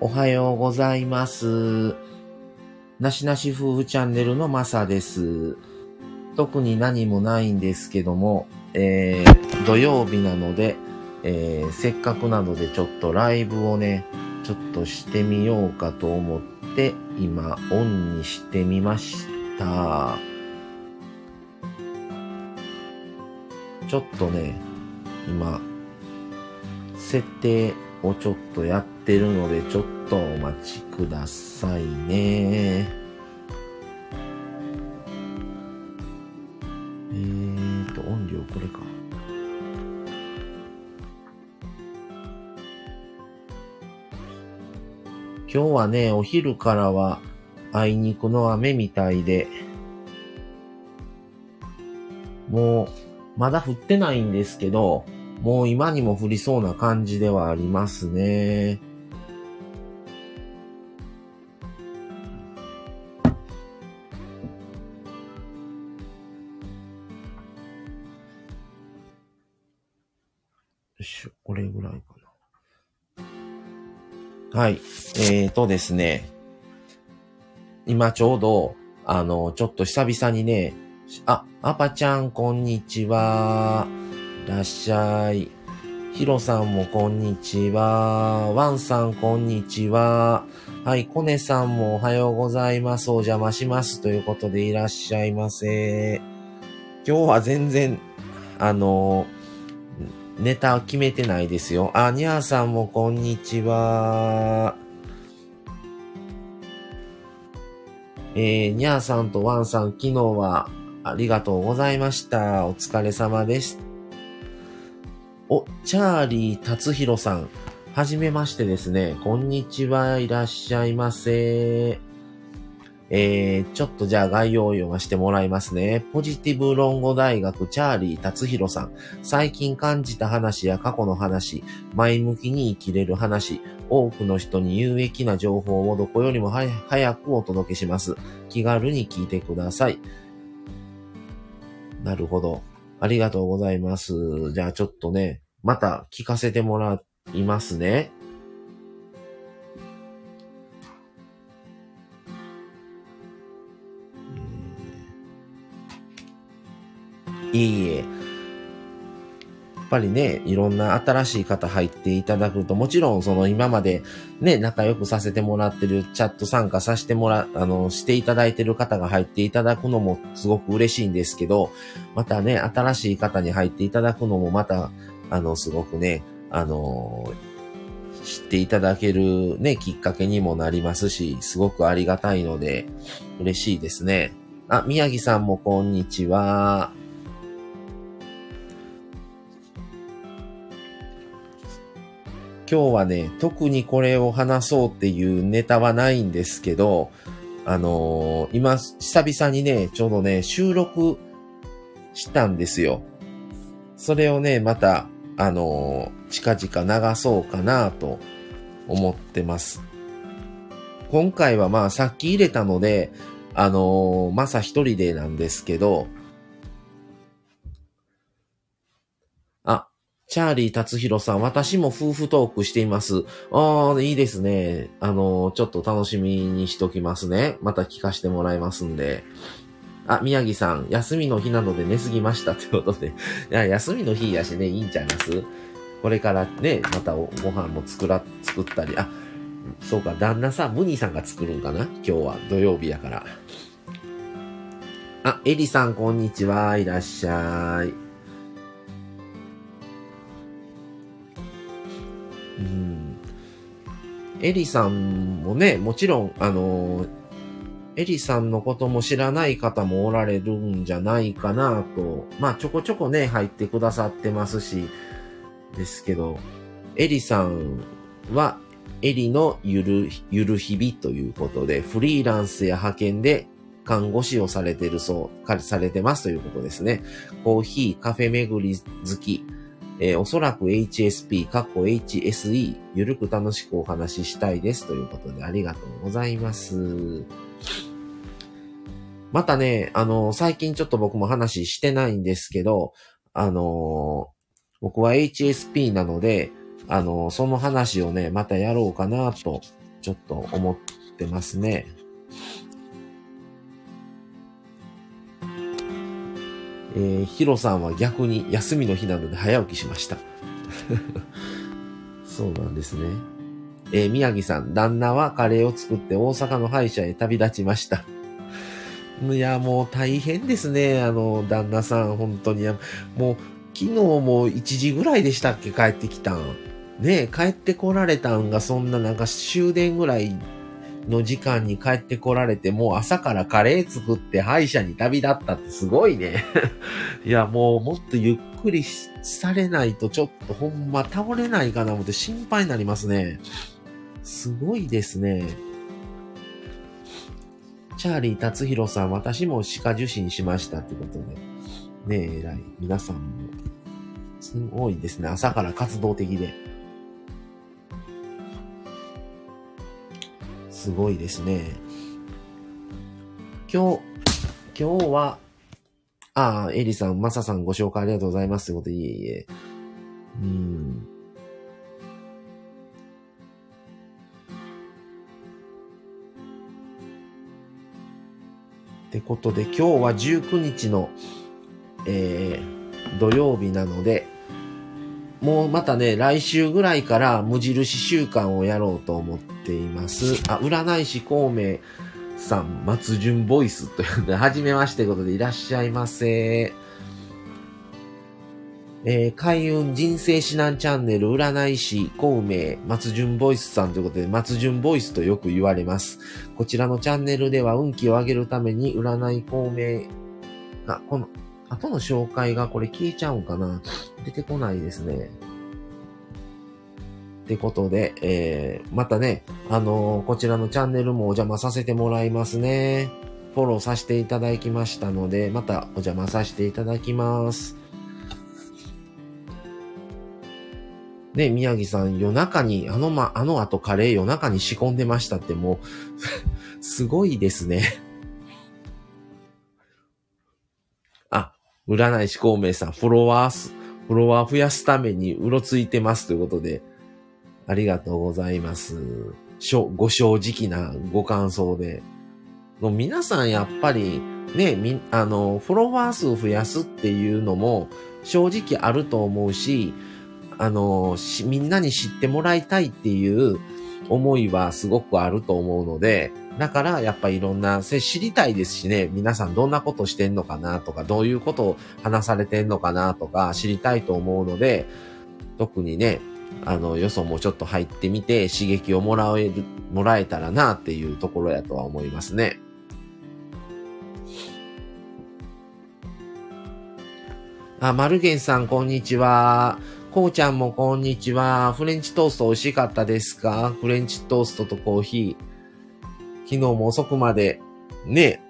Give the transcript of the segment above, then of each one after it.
おはようございます。なしなし夫婦チャンネルのマサです。特に何もないんですけども、土曜日なので、せっかくなのでちょっとライブをね、ちょっとしてみようかと思って、今オンにしてみました。ちょっとね、今、設定をちょっとやってるので、ちょっとお待ちくださいね。音量これか。今日はね、お昼からはあいにくの雨みたいで、もうまだ降ってないんですけど、もう今にも降りそうな感じではありますね。よし、これぐらいかな。はい。ですね。今ちょうど、ちょっと久々にね、アパちゃんこんにちは。いらっしゃい。ヒロさんもこんにちは。ワンさんこんにちは。はい、コネさんもおはようございます。お邪魔します。ということでいらっしゃいませ。今日は全然、ネタ決めてないですよ。あ、ニャーさんもこんにちは。ニャーさんとワンさん、昨日はありがとうございました。お疲れ様でした。お、チャーリー達弘さん。はじめましてですね。こんにちは。いらっしゃいませ。ちょっとじゃあ概要を読ませてもらいますね。ポジティブ論語大学チャーリー達弘さん。最近感じた話や過去の話、前向きに生きれる話、多くの人に有益な情報をどこよりも早くお届けします。気軽に聞いてください。なるほど。ありがとうございます。じゃあちょっとね、また聞かせてもらいますね。いいえ。やっぱりね、いろんな新しい方入っていただくと、もちろんその今までね、仲良くさせてもらってるチャット参加させてもら、していただいてる方が入っていただくのもすごく嬉しいんですけど、またね、新しい方に入っていただくのもまた、すごくね、知っていただけるね、きっかけにもなりますし、すごくありがたいので、嬉しいですね。あ、宮城さんもこんにちは。今日はね、特にこれを話そうっていうネタはないんですけど、今、久々にね、ちょうどね、収録したんですよ。それをね、また、近々流そうかなと思ってます。今回はまあ、さっき入れたので、マサ一人でなんですけど、チャーリー達弘さん、私も夫婦トークしています。ああ、いいですね。ちょっと楽しみにしときますね。また聞かせてもらいますんで。あ、宮城さん、休みの日なので寝すぎましたってことで。いや、休みの日やしね、いいんちゃいます?これからね、またご飯も作ったり。あ、そうか、旦那さん、ムニーさんが作るんかな?今日は土曜日やから。あ、エリさん、こんにちは。いらっしゃい。うん、エリさんもね、もちろん、エリさんのことも知らない方もおられるんじゃないかなと、まあちょこちょこね、入ってくださってますし、ですけど、エリさんは、エリのゆる日々ということで、フリーランスや派遣で、看護師をされてますということですね。コーヒー、カフェ巡り好き、おそらく HSP、HSE、ゆるく楽しくお話ししたいです。ということで、ありがとうございます。またね、最近ちょっと僕も話してないんですけど、僕は HSP なので、その話をね、またやろうかなとちょっと思ってますね。ヒロさんは逆に休みの日なので早起きしました。そうなんですね。宮城さん、旦那はカレーを作って大阪の歯医者へ旅立ちました。いや、もう大変ですね。旦那さん、本当に。もう、昨日も1時ぐらいでしたっけ、帰ってきたん。ねえ、帰ってこられたんが、そんななんか終電ぐらいの時間に帰ってこられて、もう朝からカレー作って歯医者に旅立ったってすごいね。いや、もうもっとゆっくりされないとちょっとほんま倒れないかな思って心配になりますね。すごいですね。チャーリー達弘さん、私も歯科受診しましたってことで。ねえ、偉い。皆さんも。すごいですね。朝から活動的で。すごいですね。今日は、エリさん、マサさんご紹介ありがとうございますってことで、いえいえ。ってことで、今日は19日の、土曜日なので、もうまたね、来週ぐらいから無印週間をやろうと思っています。占い師孔明さん、松潤ボイスというので、はじめましてことでいらっしゃいませ。開運人生指南チャンネル占い師孔明松潤ボイスさんということで、松潤ボイスとよく言われます。こちらのチャンネルでは運気を上げるために占い孔明が、この、後の紹介がこれ消えちゃうんかな、出てこないですね。ってことで、またね、こちらのチャンネルもお邪魔させてもらいますね。フォローさせていただきましたので、またお邪魔させていただきます。ね、宮城さん、夜中に、あの後カレー夜中に仕込んでましたって、もう、すごいですね。占い師孔明さん、フォロワー増やすためにうろついてますということで、ありがとうございます。ご正直なご感想で。皆さんやっぱりね、フォロワー数増やすっていうのも正直あると思うし、みんなに知ってもらいたいっていう思いはすごくあると思うので、だからやっぱりいろんな知りたいですしね、皆さんどんなことしてんのかなとか、どういうことを話されてんのかなとか知りたいと思うので、特にね、よそもちょっと入ってみて刺激をもらえたらなっていうところやとは思いますね。マルゲンさん、こんにちは。こうちゃんもこんにちは。フレンチトースト美味しかったですか？フレンチトーストとコーヒー。昨日も遅くまでね、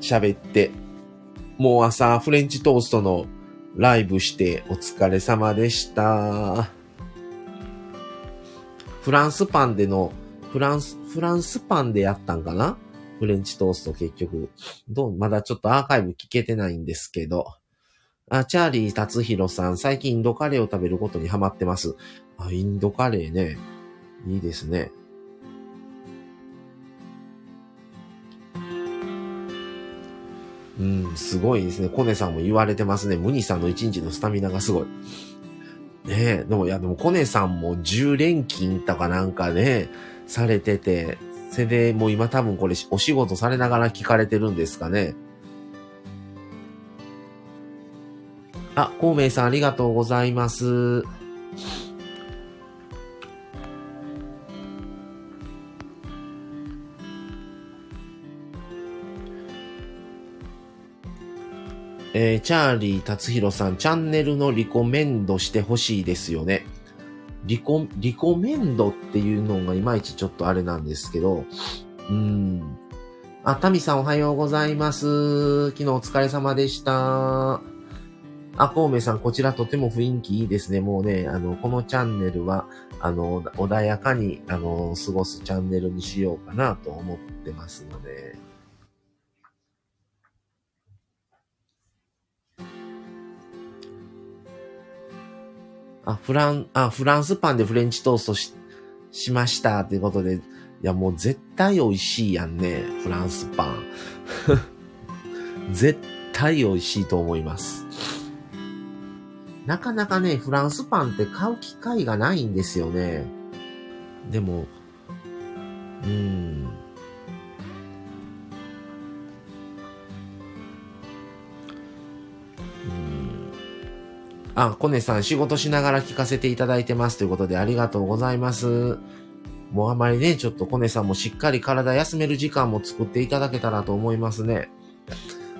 喋って、もう朝フレンチトーストのライブしてお疲れ様でした。フランスパンでやったんかな？フレンチトースト結局。まだちょっとアーカイブ聞けてないんですけど。チャーリー達弘さん、最近インドカレーを食べることにハマってます。インドカレーね。いいですね。すごいですね。コネさんも言われてますね。ムニさんの一日のスタミナがすごい。ねえ、でもコネさんも10連勤とかなんかね、されてて、それでもう今多分これお仕事されながら聞かれてるんですかね。孔明さんありがとうございます。チャーリー達弘さん、チャンネルのリコメンドしてほしいですよね。リコメンドっていうのがいまいちちょっとあれなんですけど、タミさんおはようございます。昨日お疲れ様でした。孔明さん、こちらとても雰囲気いいですね。もうね、このチャンネルは、穏やかに、過ごすチャンネルにしようかなと思ってますので。フランスパンでフレンチトーストしましたということで、いやもう絶対美味しいやんね、フランスパン。絶対美味しいと思います。なかなかね、フランスパンって買う機会がないんですよね。でも、あ、コネさん、仕事しながら聞かせていただいてますということでありがとうございます。もうあまりね、ちょっとコネさんもしっかり体休める時間も作っていただけたらと思いますね。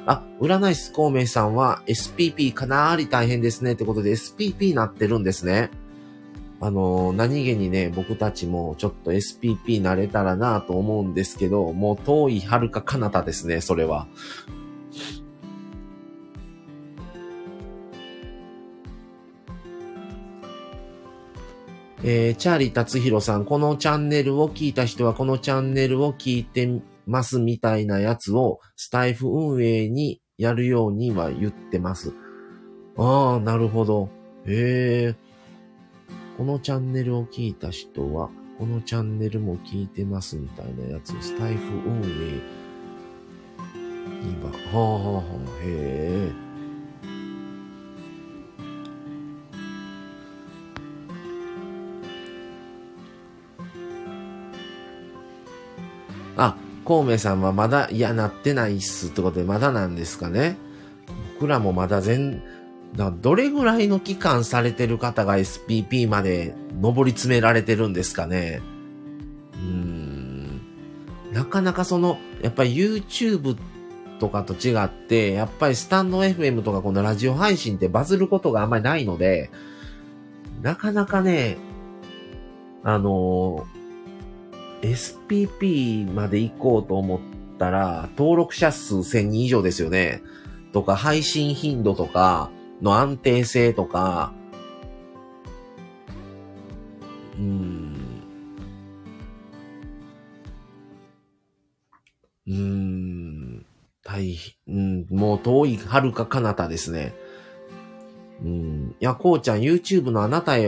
あ、占い師孔明さんは SPP かなり大変ですねってことで SPP なってるんですね。何気にね、僕たちもちょっと SPP なれたらなと思うんですけど、もう遠い遥か彼方ですね、それは。チャーリー達弘さん、このチャンネルを聞いた人はこのチャンネルを聞いてますみたいなやつをスタイフ運営にやるようには言ってます。ああ、なるほど。へえ。このチャンネルを聞いた人はこのチャンネルも聞いてますみたいなやつをスタイフ運営には。はあはあはあ、へえ。あ、孔明さんはまだ、いや、なってないっすってことで、まだなんですかね。僕らもまだどれぐらいの期間されてる方が SPP まで上り詰められてるんですかね。なかなかやっぱり YouTube とかと違って、やっぱりスタンド FM とかこのラジオ配信ってバズることがあんまりないので、なかなかね、SPP まで行こうと思ったら、登録者数1000人以上ですよね。とか、配信頻度とか、の安定性とか、もう遠い遥か彼方ですね。いや、こうちゃん、YouTube のあなたへ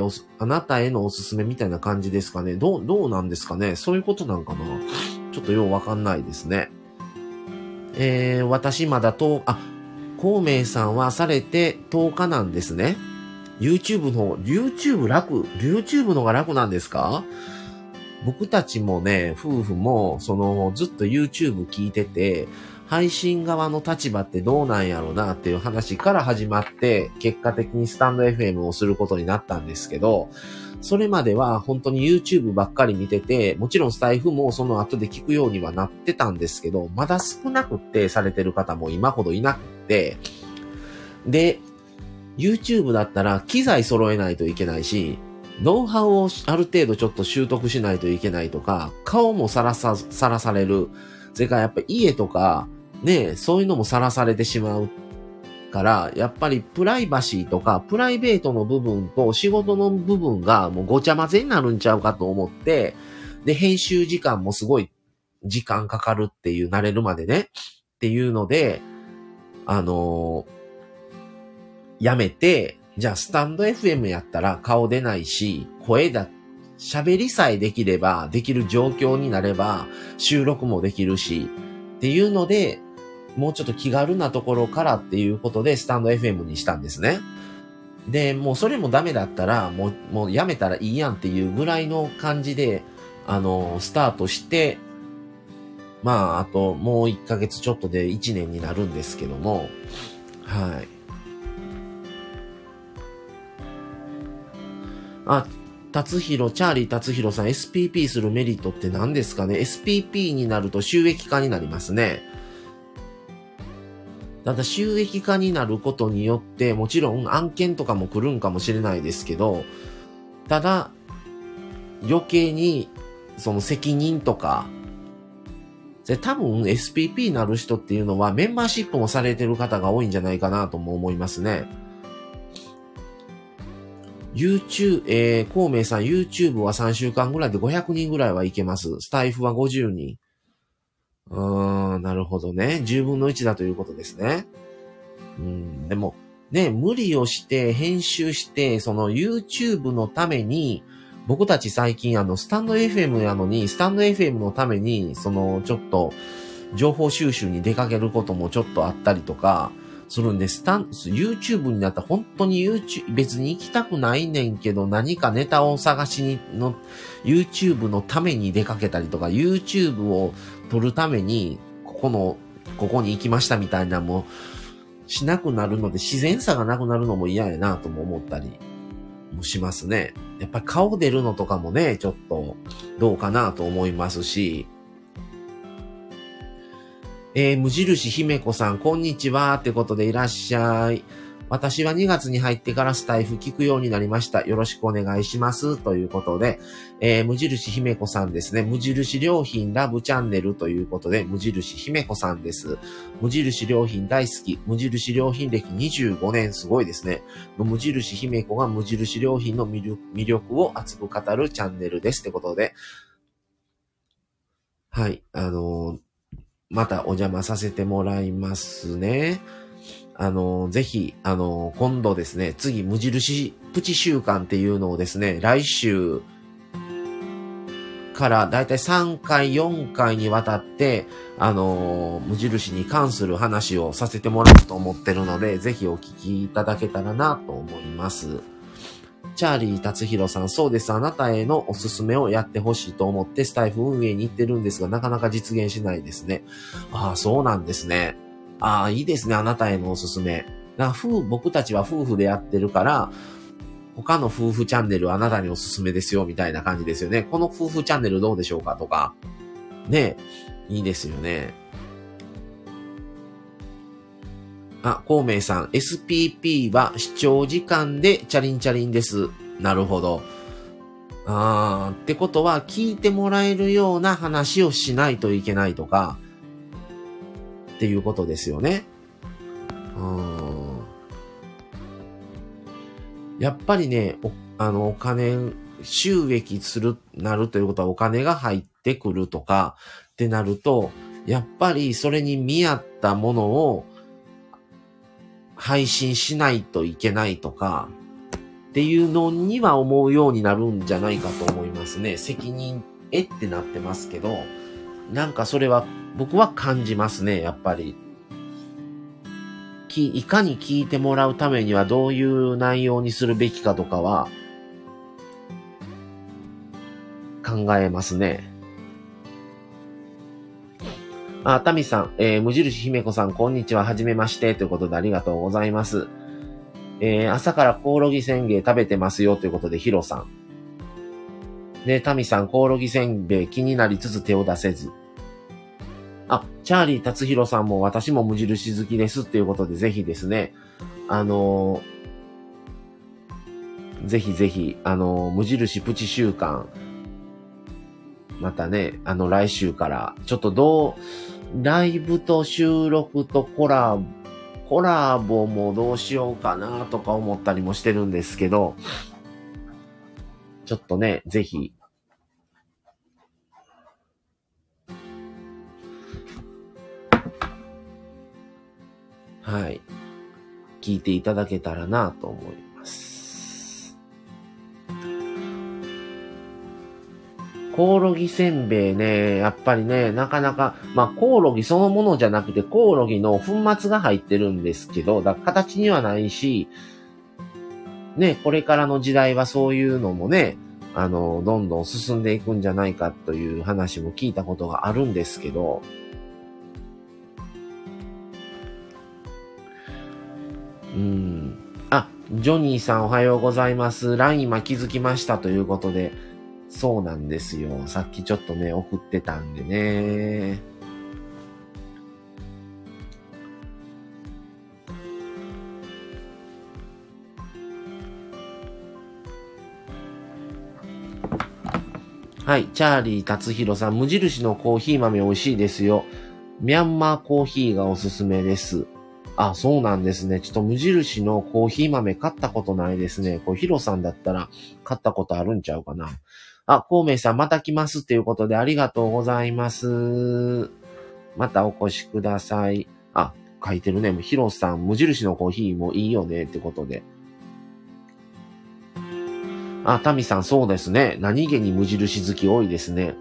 のおすすめみたいな感じですかね。どうなんですかね。そういうことなんかな。ちょっとようわかんないですね。私まだ孔明さんはされて10日なんですね。YouTube のが楽なんですか？僕たちもね、夫婦も、ずっと YouTube 聞いてて、配信側の立場ってどうなんやろうなっていう話から始まって、結果的にスタンド FM をすることになったんですけど、それまでは本当に YouTube ばっかり見てて、もちろんスタイフもその後で聞くようにはなってたんですけど、まだ少なくてされてる方も今ほどいなくて、で、YouTube だったら機材揃えないといけないし、ノウハウをある程度ちょっと習得しないといけないとか、顔もさらされる。それからやっぱ家とか、ね、そういうのもさらされてしまうから、やっぱりプライバシーとか、プライベートの部分と仕事の部分がもうごちゃ混ぜになるんちゃうかと思って、で、編集時間もすごい時間かかるっていう、慣れるまでね、っていうので、やめて、じゃあスタンド FM やったら顔出ないし、喋りさえできれば、できる状況になれば、収録もできるし、っていうので、もうちょっと気軽なところからっていうことで、スタンド FM にしたんですね。で、もうそれもダメだったら、もうやめたらいいやんっていうぐらいの感じで、スタートして、まあ、あともう1ヶ月ちょっとで1年になるんですけども、はい。チャーリー達弘さん、SPP するメリットって何ですかね？ SPP になると収益化になりますね。ただ収益化になることによって、もちろん案件とかも来るんかもしれないですけど、ただ、余計に、責任とか、多分 SPP になる人っていうのは、メンバーシップもされてる方が多いんじゃないかなとも思いますね。孔明さん、YouTube は3週間ぐらいで500人ぐらいはいけます。スタイフは50人。なるほどね。10分の1だということですね。でも、ね、無理をして、編集して、YouTube のために、僕たち最近スタンド FM なのに、スタンド FM のために、ちょっと、情報収集に出かけることもちょっとあったりとか、するんで、YouTube になったら本当に別に行きたくないねんけど、何かネタを探しに、YouTube のために出かけたりとか、YouTube を撮るために、ここに行きましたみたいなのも、しなくなるので、自然さがなくなるのも嫌やなとも思ったりもしますね。やっぱり顔出るのとかもね、ちょっとどうかなと思いますし、無印ひめこさん、こんにちはってことでいらっしゃい。私は2月に入ってからスタイフ聞くようになりました。よろしくお願いします。ということで、無印ひめこさんですね。無印良品ラブチャンネルということで、無印ひめこさんです。無印良品大好き。無印良品歴25年、すごいですね。無印ひめこが無印良品の魅力を熱く語るチャンネルです。ってことで、はい、またお邪魔させてもらいますね。ぜひ、今度ですね、次、無印プチ習慣っていうのをですね、来週からだいたい3回、4回にわたって、無印に関する話をさせてもらうと思ってるので、ぜひお聞きいただけたらなと思います。チャーリー達弘さん、そうです。あなたへのおすすめをやってほしいと思って、スタイフ運営に行ってるんですが、なかなか実現しないですね。ああ、そうなんですね。ああ、いいですね。あなたへのおすすめ。僕たちは夫婦でやってるから、他の夫婦チャンネルはあなたにおすすめですよ、みたいな感じですよね。この夫婦チャンネルどうでしょうかとか。ねえ、いいですよね。あ、孔明さん。SPP は視聴時間でチャリンチャリンです。なるほど。ああ、ってことは聞いてもらえるような話をしないといけないとか、っていうことですよね。やっぱりね、お金、収益なるということはお金が入ってくるとかってなると、やっぱりそれに見合ったものを配信しないといけないとかっていうのには思うようになるんじゃないかと思いますね。責任へってなってますけど、なんかそれは僕は感じますね、やっぱり。いかに聞いてもらうためにはどういう内容にするべきかとかは考えますね。あ、タミさん、無印ひめこさん、こんにちは、はじめましてということでありがとうございます。朝からコオロギせんべい食べてますよということでヒロさん。ね、タミさん、コオロギせんべい気になりつつ手を出せず。あ、チャーリー達弘さんも私も無印好きですっていうことで、ぜひですね、ぜひぜひ、無印プチ習慣、またね、来週から、ちょっとライブと収録とコラボもどうしようかなとか思ったりもしてるんですけど、ちょっとね、ぜひ。はい。聞いていただけたらなと思います。コオロギせんべいね、やっぱりね、なかなか、まあ、コオロギそのものじゃなくて、コオロギの粉末が入ってるんですけど、形にはないし、ね、これからの時代はそういうのもね、どんどん進んでいくんじゃないかという話も聞いたことがあるんですけど、あ、ジョニーさんおはようございます。LINE今気づきましたということで、そうなんですよ。さっきちょっとね、送ってたんでね。はい。チャーリー達弘さん。無印のコーヒー豆美味しいですよ。ミャンマーコーヒーがおすすめです。あ、そうなんですね。ちょっと無印のコーヒー豆買ったことないですね。これヒロさんだったら買ったことあるんちゃうかな。あ、孔明さんまた来ますっていうことでありがとうございます。またお越しください。あ、書いてるね。ヒロさん、無印のコーヒーもいいよねってことで。あ、タミさんそうですね。何気に無印好き多いですね。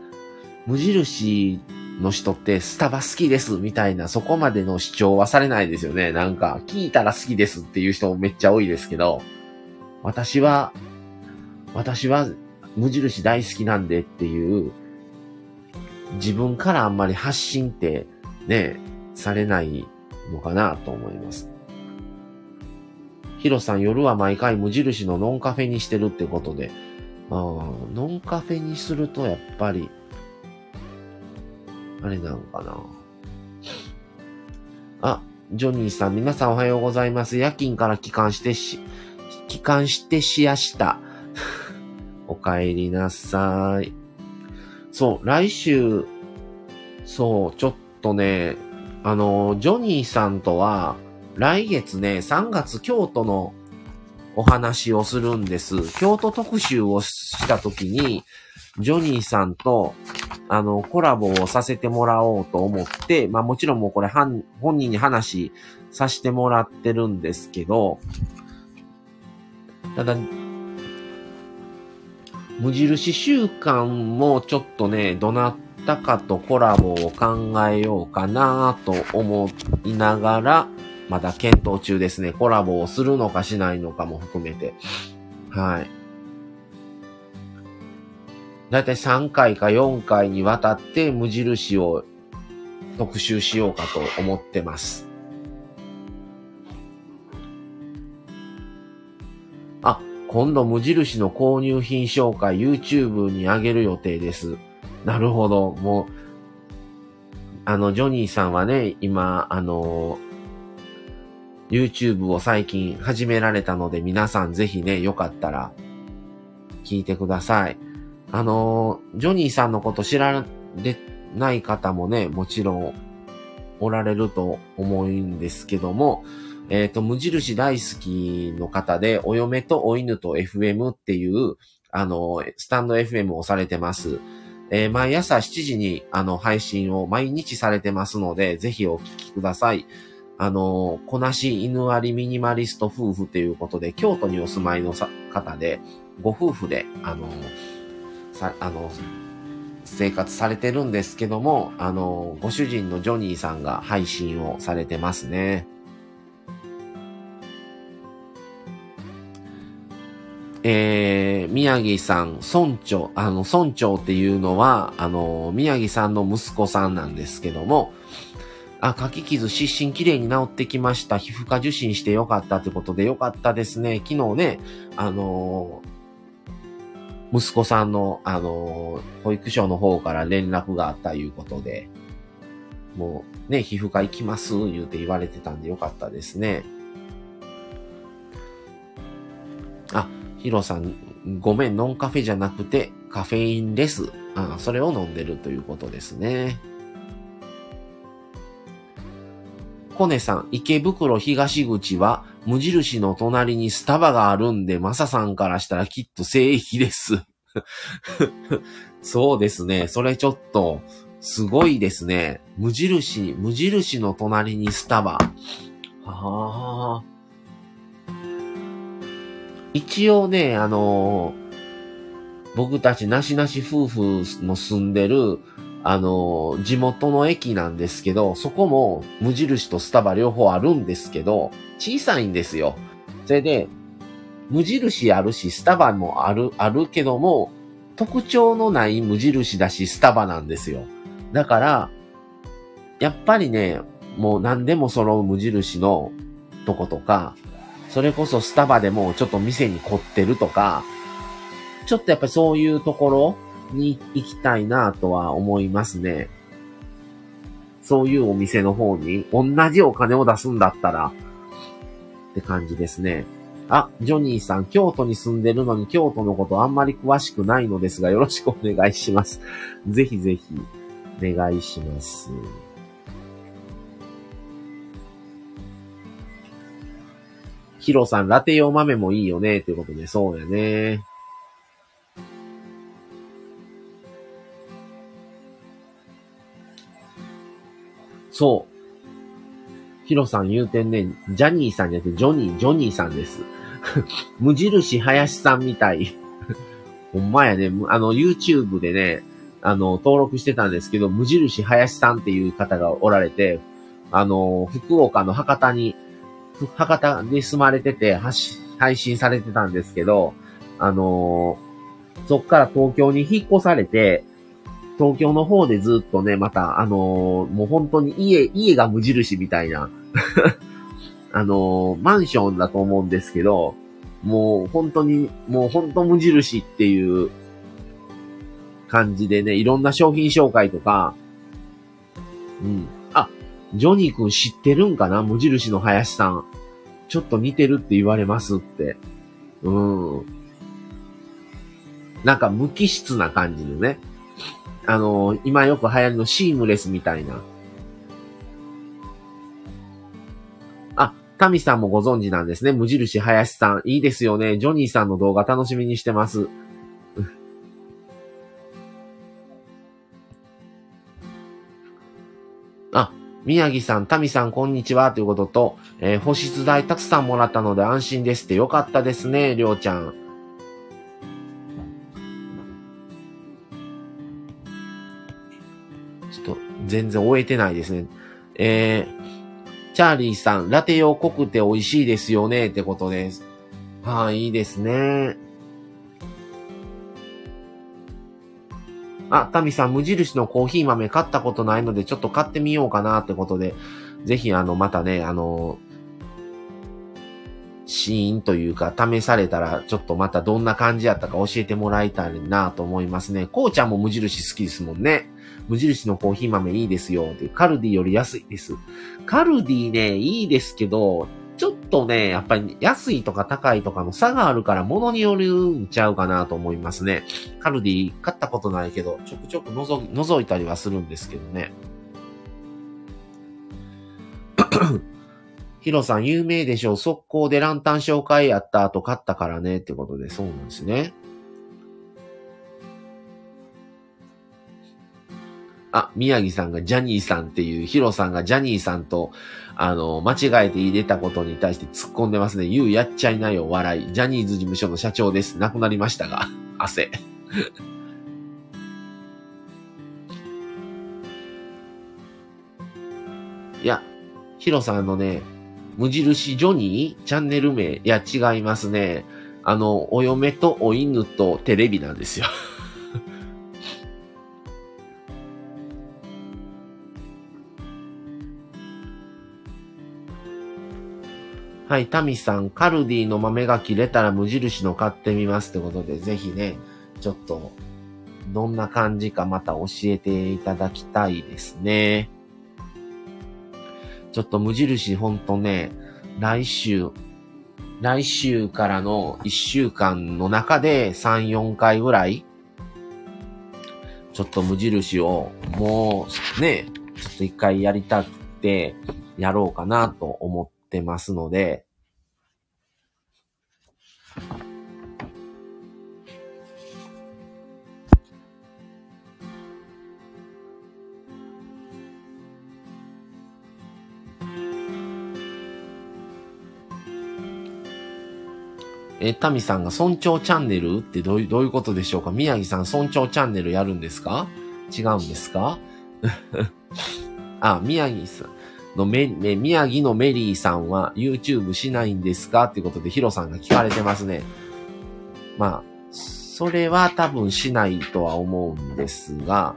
無印の人ってスタバ好きですみたいなそこまでの主張はされないですよね。なんか聞いたら好きですっていう人もめっちゃ多いですけど、私は無印大好きなんでっていう自分からあんまり発信ってね、されないのかなと思います。ヒロさん、夜は毎回無印のノンカフェにしてるってことで、ノンカフェにするとやっぱりあれなのかな。あ、ジョニーさん、皆さんおはようございます。夜勤から帰還してしやした。お帰りなさい。そう、来週、そう、ちょっとね、ジョニーさんとは、来月ね、3月京都のお話をするんです。京都特集をしたときに、ジョニーさんと、コラボをさせてもらおうと思って、まあもちろんもうこれ本人に話させてもらってるんですけど、ただ、無印週間もちょっとね、どなたかとコラボを考えようかなと思いながら、まだ検討中ですね。コラボをするのかしないのかも含めて。はい。だいたい3回か4回にわたって無印を特集しようかと思ってます。あ、今度無印の購入品紹介 YouTube に上げる予定です。なるほど。もう、ジョニーさんはね、今、YouTube を最近始められたので、皆さんぜひね、よかったら聞いてください。ジョニーさんのこと知られない方もね、もちろんおられると思うんですけども、無印大好きの方で、お嫁とお犬と FM っていう、スタンド FM をされてます。毎朝7時に配信を毎日されてますので、ぜひお聞きください。こなし犬ありミニマリスト夫婦ということで、京都にお住まいの方で、ご夫婦で、生活されてるんですけども、ご主人のジョニーさんが配信をされてますね。宮城さん、村長っていうのは、宮城さんの息子さんなんですけども、あ、書き傷、湿疹きれいに治ってきました。皮膚科受診してよかったってことでよかったですね。昨日ね、息子さんの、保育所の方から連絡があったいうことで、もうね、皮膚科行きます、言うて言われてたんでよかったですね。あ、ヒロさん、ごめん、ノンカフェじゃなくてカフェインレス。あ、それを飲んでるということですね。コネさん、池袋東口は無印の隣にスタバがあるんで、マサさんからしたらきっと聖域です。そうですね。それちょっとすごいですね。無印の隣にスタバ。ああ。一応ね、僕たちなしなし夫婦の住んでる地元の駅なんですけど、そこも無印とスタバ両方あるんですけど、小さいんですよ。それで、無印あるし、スタバもあるけども、特徴のない無印だし、スタバなんですよ。だから、やっぱりね、もう何でも揃う無印のとことか、それこそスタバでもちょっと店に凝ってるとか、ちょっとやっぱりそういうところ、に行きたいなぁとは思いますね。そういうお店の方に同じお金を出すんだったらって感じですね。あ、ジョニーさん、京都に住んでるのに京都のことあんまり詳しくないのですが、よろしくお願いします。ぜひぜひお願いします。ヒロさん、ラテ用豆もいいよねということで、そうやね。そう。ヒロさん言うてんね、ジャニーさんじゃなくてジョニーさんです。無印林さんみたいほんまやね、YouTube でね、登録してたんですけど、無印林さんっていう方がおられて、福岡の博多に住まれてて、配信されてたんですけど、そっから東京に引っ越されて、東京の方でずっとね、また、もう本当に家が無印みたいな、マンションだと思うんですけど、もう本当無印っていう感じでね、いろんな商品紹介とか、うん。あ、ジョニーくん知ってるんかな？無印の林さん。ちょっと似てるって言われますって。なんか無機質な感じのね。今よく流行りのシームレスみたいな。あ、タミさんもご存知なんですね。無印林さん。いいですよね。ジョニーさんの動画楽しみにしてます。あ、宮城さん、タミさんこんにちはということと、保湿剤たくさんもらったので安心ですってよかったですね、りょうちゃん。ちょっと全然終えてないですね。チャーリーさん、ラテ用濃くて美味しいですよねってことです。はあ、いいですね。あ、タミさん、無印のコーヒー豆買ったことないので、ちょっと買ってみようかなってことで、ぜひまたね、シーンというか、試されたら、ちょっとまたどんな感じやったか教えてもらいたいなと思いますね。こうちゃんも無印好きですもんね。無印のコーヒー豆いいですよ。カルディより安いです。カルディね、いいですけど、ちょっとね、やっぱり安いとか高いとかの差があるから物によるんちゃうかなと思いますね。カルディ買ったことないけど、ちょくちょく覗いたりはするんですけどね。ヒロさん有名でしょう。速攻でランタン紹介やった後買ったからねってことで、そうなんですね。あ、宮城さんがジャニーさんっていう、ヒロさんがジャニーさんと、間違えて入れたことに対して突っ込んでますね。言うやっちゃいなよ、笑い。ジャニーズ事務所の社長です。亡くなりましたが、汗。いや、ヒロさんのね、無印ジョニーチャンネル名、いや、違いますね。お嫁とお犬とテレビなんですよ。はい、タミさん、カルディの豆が切れたら無印の買ってみますってことで、ぜひね、ちょっと、どんな感じかまた教えていただきたいですね。ちょっと無印ほんとね、来週からの1週間の中で3、4回ぐらい、ちょっと無印をもうね、ちょっと一回やりたくて、やろうかなと思って、出ますので、タミさんが尊重チャンネルってどういうことでしょうか。宮城さん尊重チャンネルやるんですか？違うんですか？あ、宮城さんの宮城のメリーさんは YouTube しないんですかっていうことでヒロさんが聞かれてますね。まあ、それは多分しないとは思うんですが、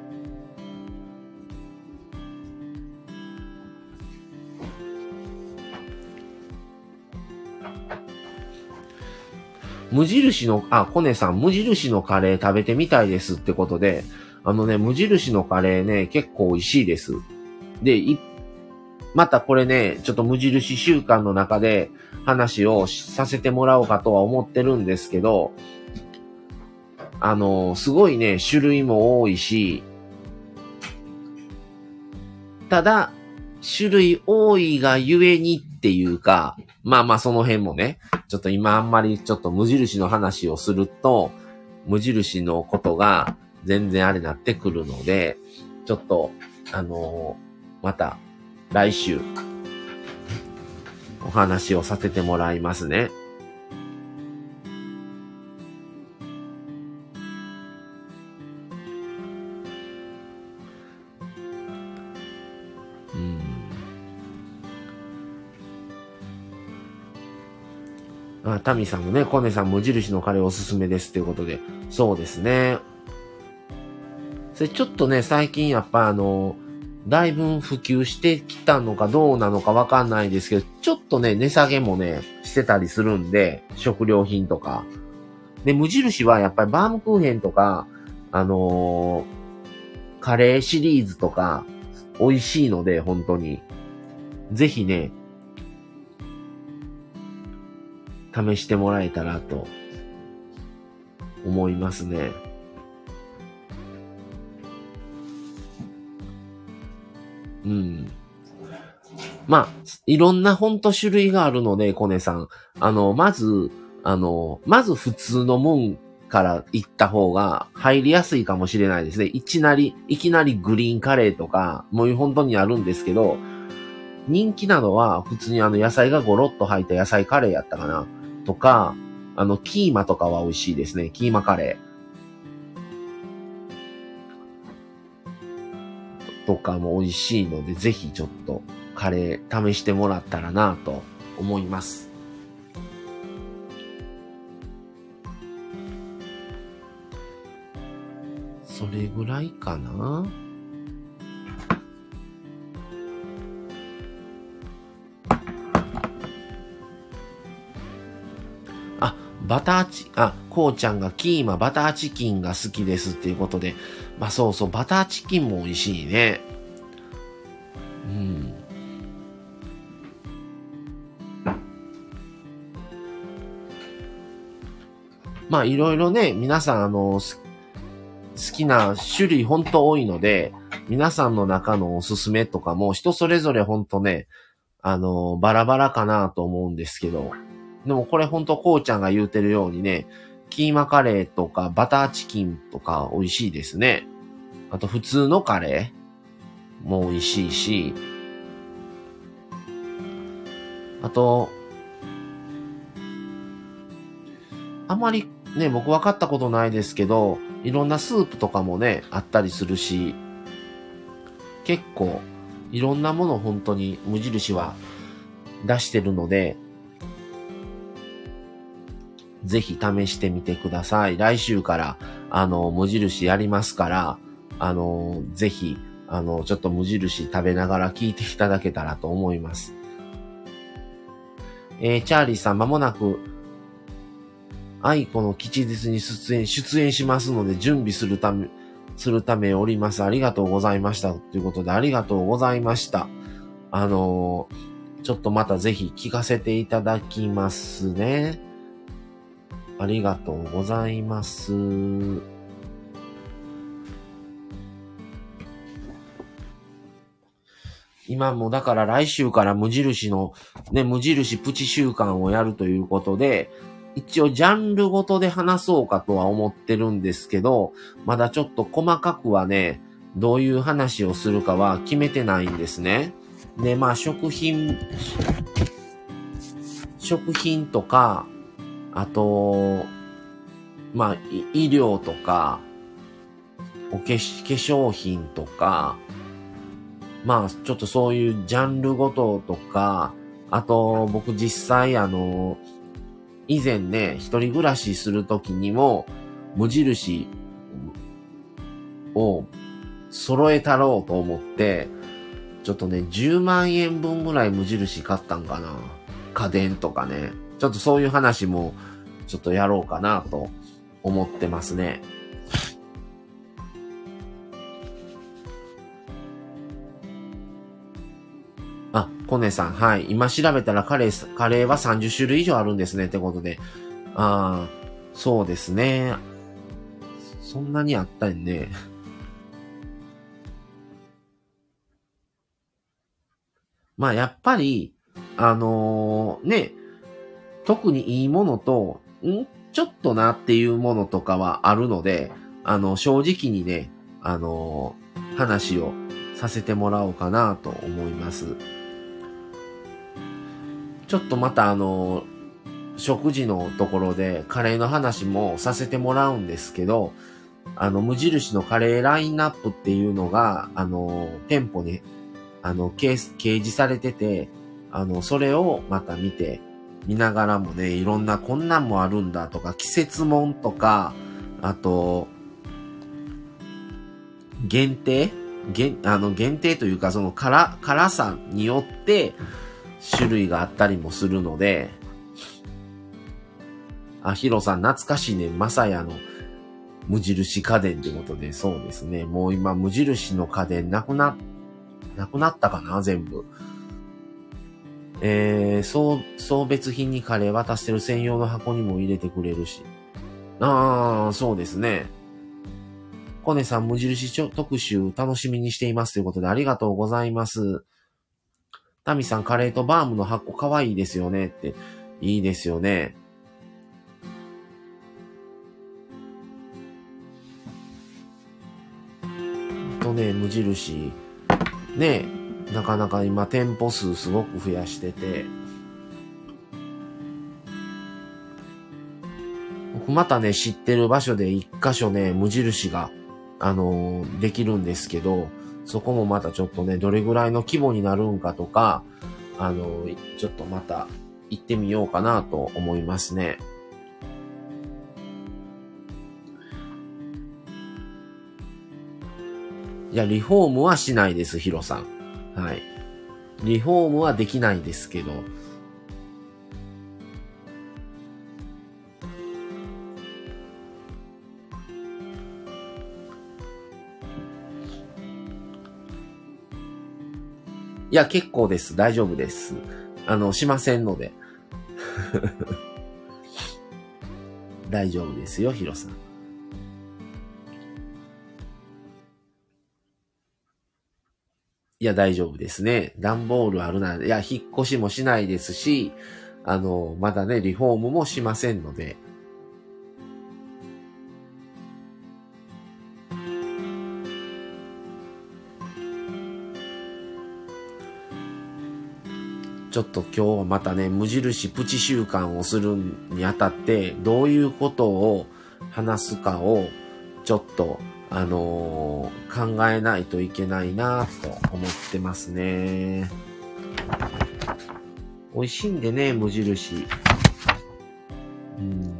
無印の、あ、コネさん、無印のカレー食べてみたいですってことで、無印のカレーね、結構美味しいです。で、またこれね、ちょっと無印週間の中で話をさせてもらおうかとは思ってるんですけど、すごいね、種類も多いし、ただ、種類多いがゆえにっていうか、まあまあその辺もね、ちょっと今あんまりちょっと無印の話をすると、無印のことが全然あれになってくるので、ちょっと、また、来週、お話をさせてもらいますね。あ、タミさんもね、コネさん無印のカレーおすすめですということで、そうですね。それちょっとね、最近やっぱだいぶ普及してきたのかどうなのかわかんないですけど、ちょっとね、値下げもね、してたりするんで、食料品とか。で、無印はやっぱりバームクーヘンとか、カレーシリーズとか、美味しいので、本当に。ぜひね、試してもらえたらと、思いますね。うん。まあ、いろんなほんと種類があるので、コネさん。まず普通のもんから行った方が入りやすいかもしれないですね。いきなりグリーンカレーとか、もう本当にあるんですけど、人気なのは普通に野菜がゴロッと入った野菜カレーやったかなとか、キーマとかは美味しいですね。キーマカレーとかも美味しいので、ぜひちょっとカレー試してもらったらなと思います。それぐらいかな。あ、こうちゃんがキーマバターチキンが好きですっていうことで、まあそうそう、バターチキンも美味しいね。うん。まあいろいろね、皆さん好きな種類ほんと多いので、皆さんの中のおすすめとかも人それぞれほんとね、バラバラかなと思うんですけど、でもこれほんとこうちゃんが言うてるようにね、キーマカレーとかバターチキンとか美味しいですね。あと普通のカレーも美味しいし、あと、あまりね、僕分かったことないですけど、いろんなスープとかもね、あったりするし、結構いろんなもの本当に無印は出してるので、ぜひ試してみてください。来週から無印やりますから、ぜひちょっと無印食べながら聞いていただけたらと思います。チャーリーさん、まもなくアイコの吉日に出演しますので、準備するためおります。ありがとうございました。ということで、ありがとうございました。ちょっとまたぜひ聞かせていただきますね。ありがとうございます。今もだから来週から無印のね、無印プチ週間をやるということで、一応ジャンルごとで話そうかとは思ってるんですけど、まだちょっと細かくはね、どういう話をするかは決めてないんですね。で、まあ食品とか、あと、まあ医療とか、化粧品とか、まあちょっとそういうジャンルごととか、あと僕実際以前ね、一人暮らしするときにも、無印を揃えたろうと思って、ちょっとね、10万円分ぐらい無印買ったんかな。家電とかね。ちょっとそういう話も、ちょっとやろうかなと思ってますね。あ、コネさん、はい。今調べたらカレーは30種類以上あるんですねってことで。ああ、そうですね。そんなにあったんね。まあ、やっぱり、ね、特にいいものと、ちょっとなっていうものとかはあるので、正直にね、話をさせてもらおうかなと思います。ちょっとまた食事のところでカレーの話もさせてもらうんですけど、無印のカレーラインナップっていうのが、店舗に掲示されてて、それをまた見て、見ながらもね、いろんなこんなんもあるんだとか、季節もんとか、あと、限定というか、その辛さによって種類があったりもするので、あ、ヒロさん懐かしいね、まさやの無印家電ってことで、そうですね、もう今無印の家電なくなったかな、全部。送別品にカレー渡してる専用の箱にも入れてくれるし。ああ、そうですね。コネさん、無印特集楽しみにしていますということで、ありがとうございます。タミさん、カレーとバームの箱かわいいですよねって。いいですよね。とね、無印。ねえ。なかなか今店舗数すごく増やしてて、僕またね、知ってる場所で一箇所ね、無印ができるんですけど、そこもまたちょっとね、どれぐらいの規模になるんかとか、ちょっとまた行ってみようかなと思いますね。いや、リフォームはしないです、ヒロさん。はい。リフォームはできないですけど。いや、結構です。大丈夫です。しませんので。大丈夫ですよ、ヒロさん。いや、大丈夫ですね。段ボールあるな。いや、引っ越しもしないですし、まだね、リフォームもしませんので。ちょっと今日はまたね、無印プチ習慣をするにあたって、どういうことを話すかを、ちょっと、考えないといけないなと思ってますね。美味しいんでね、無印。うん。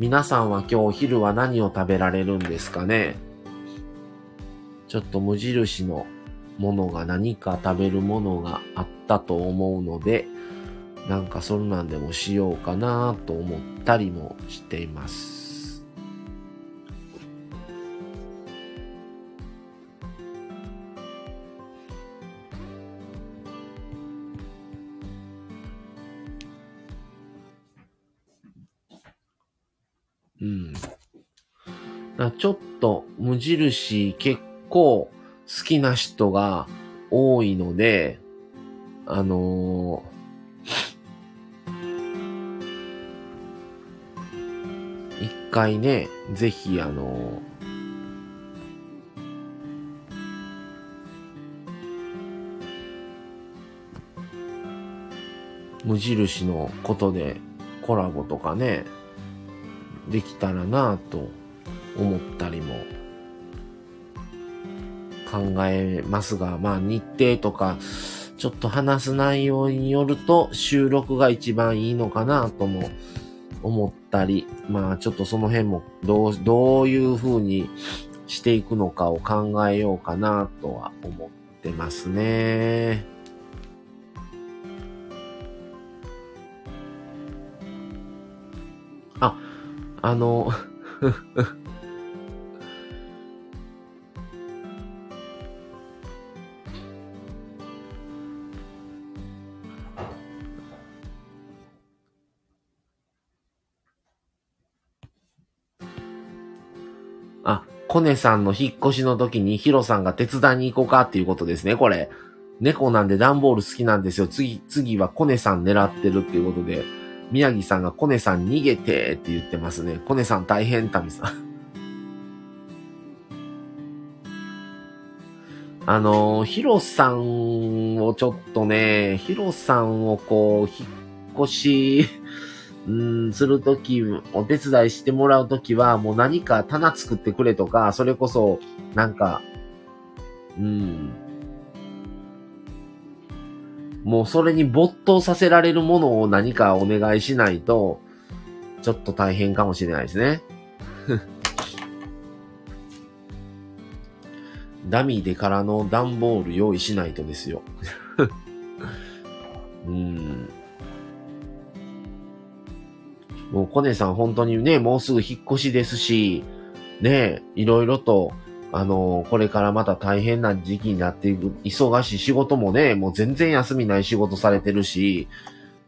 皆さんは今日お昼は何を食べられるんですかね。ちょっと無印のものが何か食べるものがあったと思うので、なんかそんなんでもしようかなと思ったりもしています。うん。ちょっと無印結構好きな人が多いので、一回ね、ぜひ無印のことでコラボとかね、できたらなぁと思ったりも考えますが、まあ日程とか、ちょっと話す内容によると収録が一番いいのかなぁとも思ったり、まあちょっとその辺もどういう風にしていくのかを考えようかなとは思ってますね。あ、コネさんの引っ越しの時にヒロさんが手伝いに行こうかっていうことですね、これ。猫なんで段ボール好きなんですよ。次はコネさん狙ってるっていうことで、宮城さんがコネさん逃げてって言ってますね。コネさん大変、タミさん。ヒロさんをちょっとね、ヒロさんをこう、引っ越し、するとき、お手伝いしてもらうときは、もう何か棚作ってくれとか、それこそ、なんか、うん。もうそれに没頭させられるものを何かお願いしないと、ちょっと大変かもしれないですね。ダミーでからの段ボール用意しないとですよ。うん。もうコネさん本当にね、もうすぐ引っ越しですし、ね、いろいろと、これからまた大変な時期になっていく、忙しい仕事もね、もう全然休みない仕事されてるし、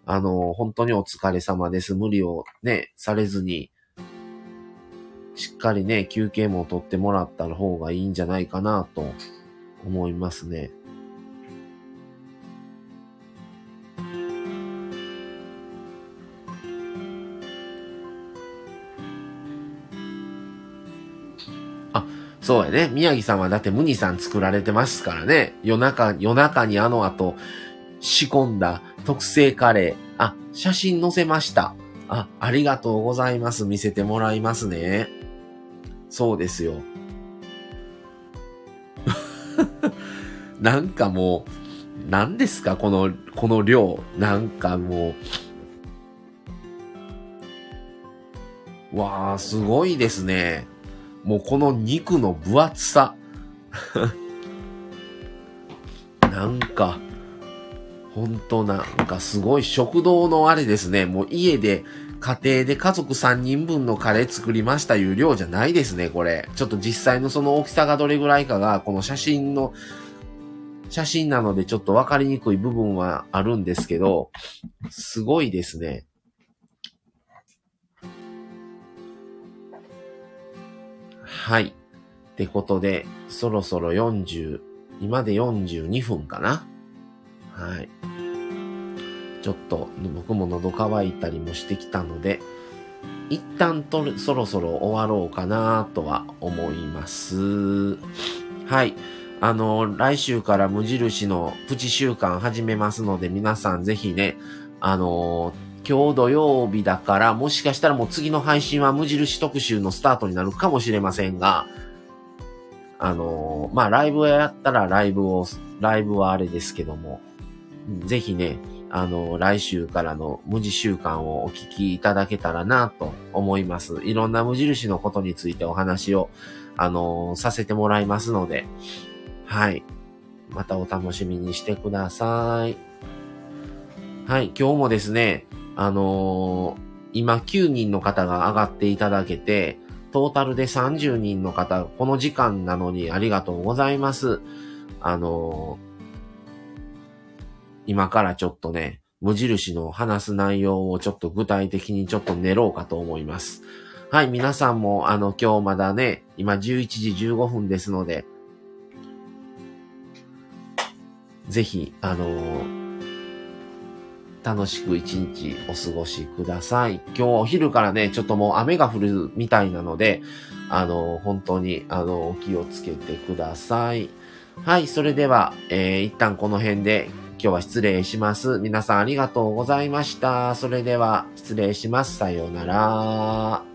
本当にお疲れ様です。無理をね、されずに、しっかりね、休憩も取ってもらった方がいいんじゃないかなと思いますね。そうやね。宮城さんはだってムニさん作られてますからね。夜中にあの後、仕込んだ特製カレー。あ、写真載せました。あ、ありがとうございます。見せてもらいますね。そうですよ。なんかもう、何ですかこの量。なんかもう。わー、すごいですね。もうこの肉の分厚さなんか本当なんかすごい食堂のあれですね。もう家で家庭で家族3人分のカレー作りましたいう量じゃないですねこれ。ちょっと実際のその大きさがどれぐらいかがこの写真なのでちょっとわかりにくい部分はあるんですけど、すごいですね。はい。ってことで、そろそろ今で42分かな。はい。ちょっと、僕も喉乾いたりもしてきたので、一旦そろそろ終わろうかなとは思います。はい。来週から無印のプチ週間始めますので、皆さんぜひね、今日土曜日だから、もしかしたらもう次の配信は無印特集のスタートになるかもしれませんが、まあ、ライブやったらライブはあれですけども、ぜひね、来週からの無印週間をお聞きいただけたらなと思います。いろんな無印のことについてお話を、させてもらいますので、はい。またお楽しみにしてください。はい、今日もですね、今9人の方が上がっていただけて、トータルで30人の方、この時間なのにありがとうございます。今からちょっとね、無印の話す内容をちょっと具体的にちょっと練ろうかと思います。はい、皆さんも今日まだね、今11時15分ですので、ぜひ、楽しく一日お過ごしください。今日お昼からね、ちょっともう雨が降るみたいなので、本当に、お気をつけてください。はい、それでは、一旦この辺で今日は失礼します。皆さんありがとうございました。それでは、失礼します。さようなら。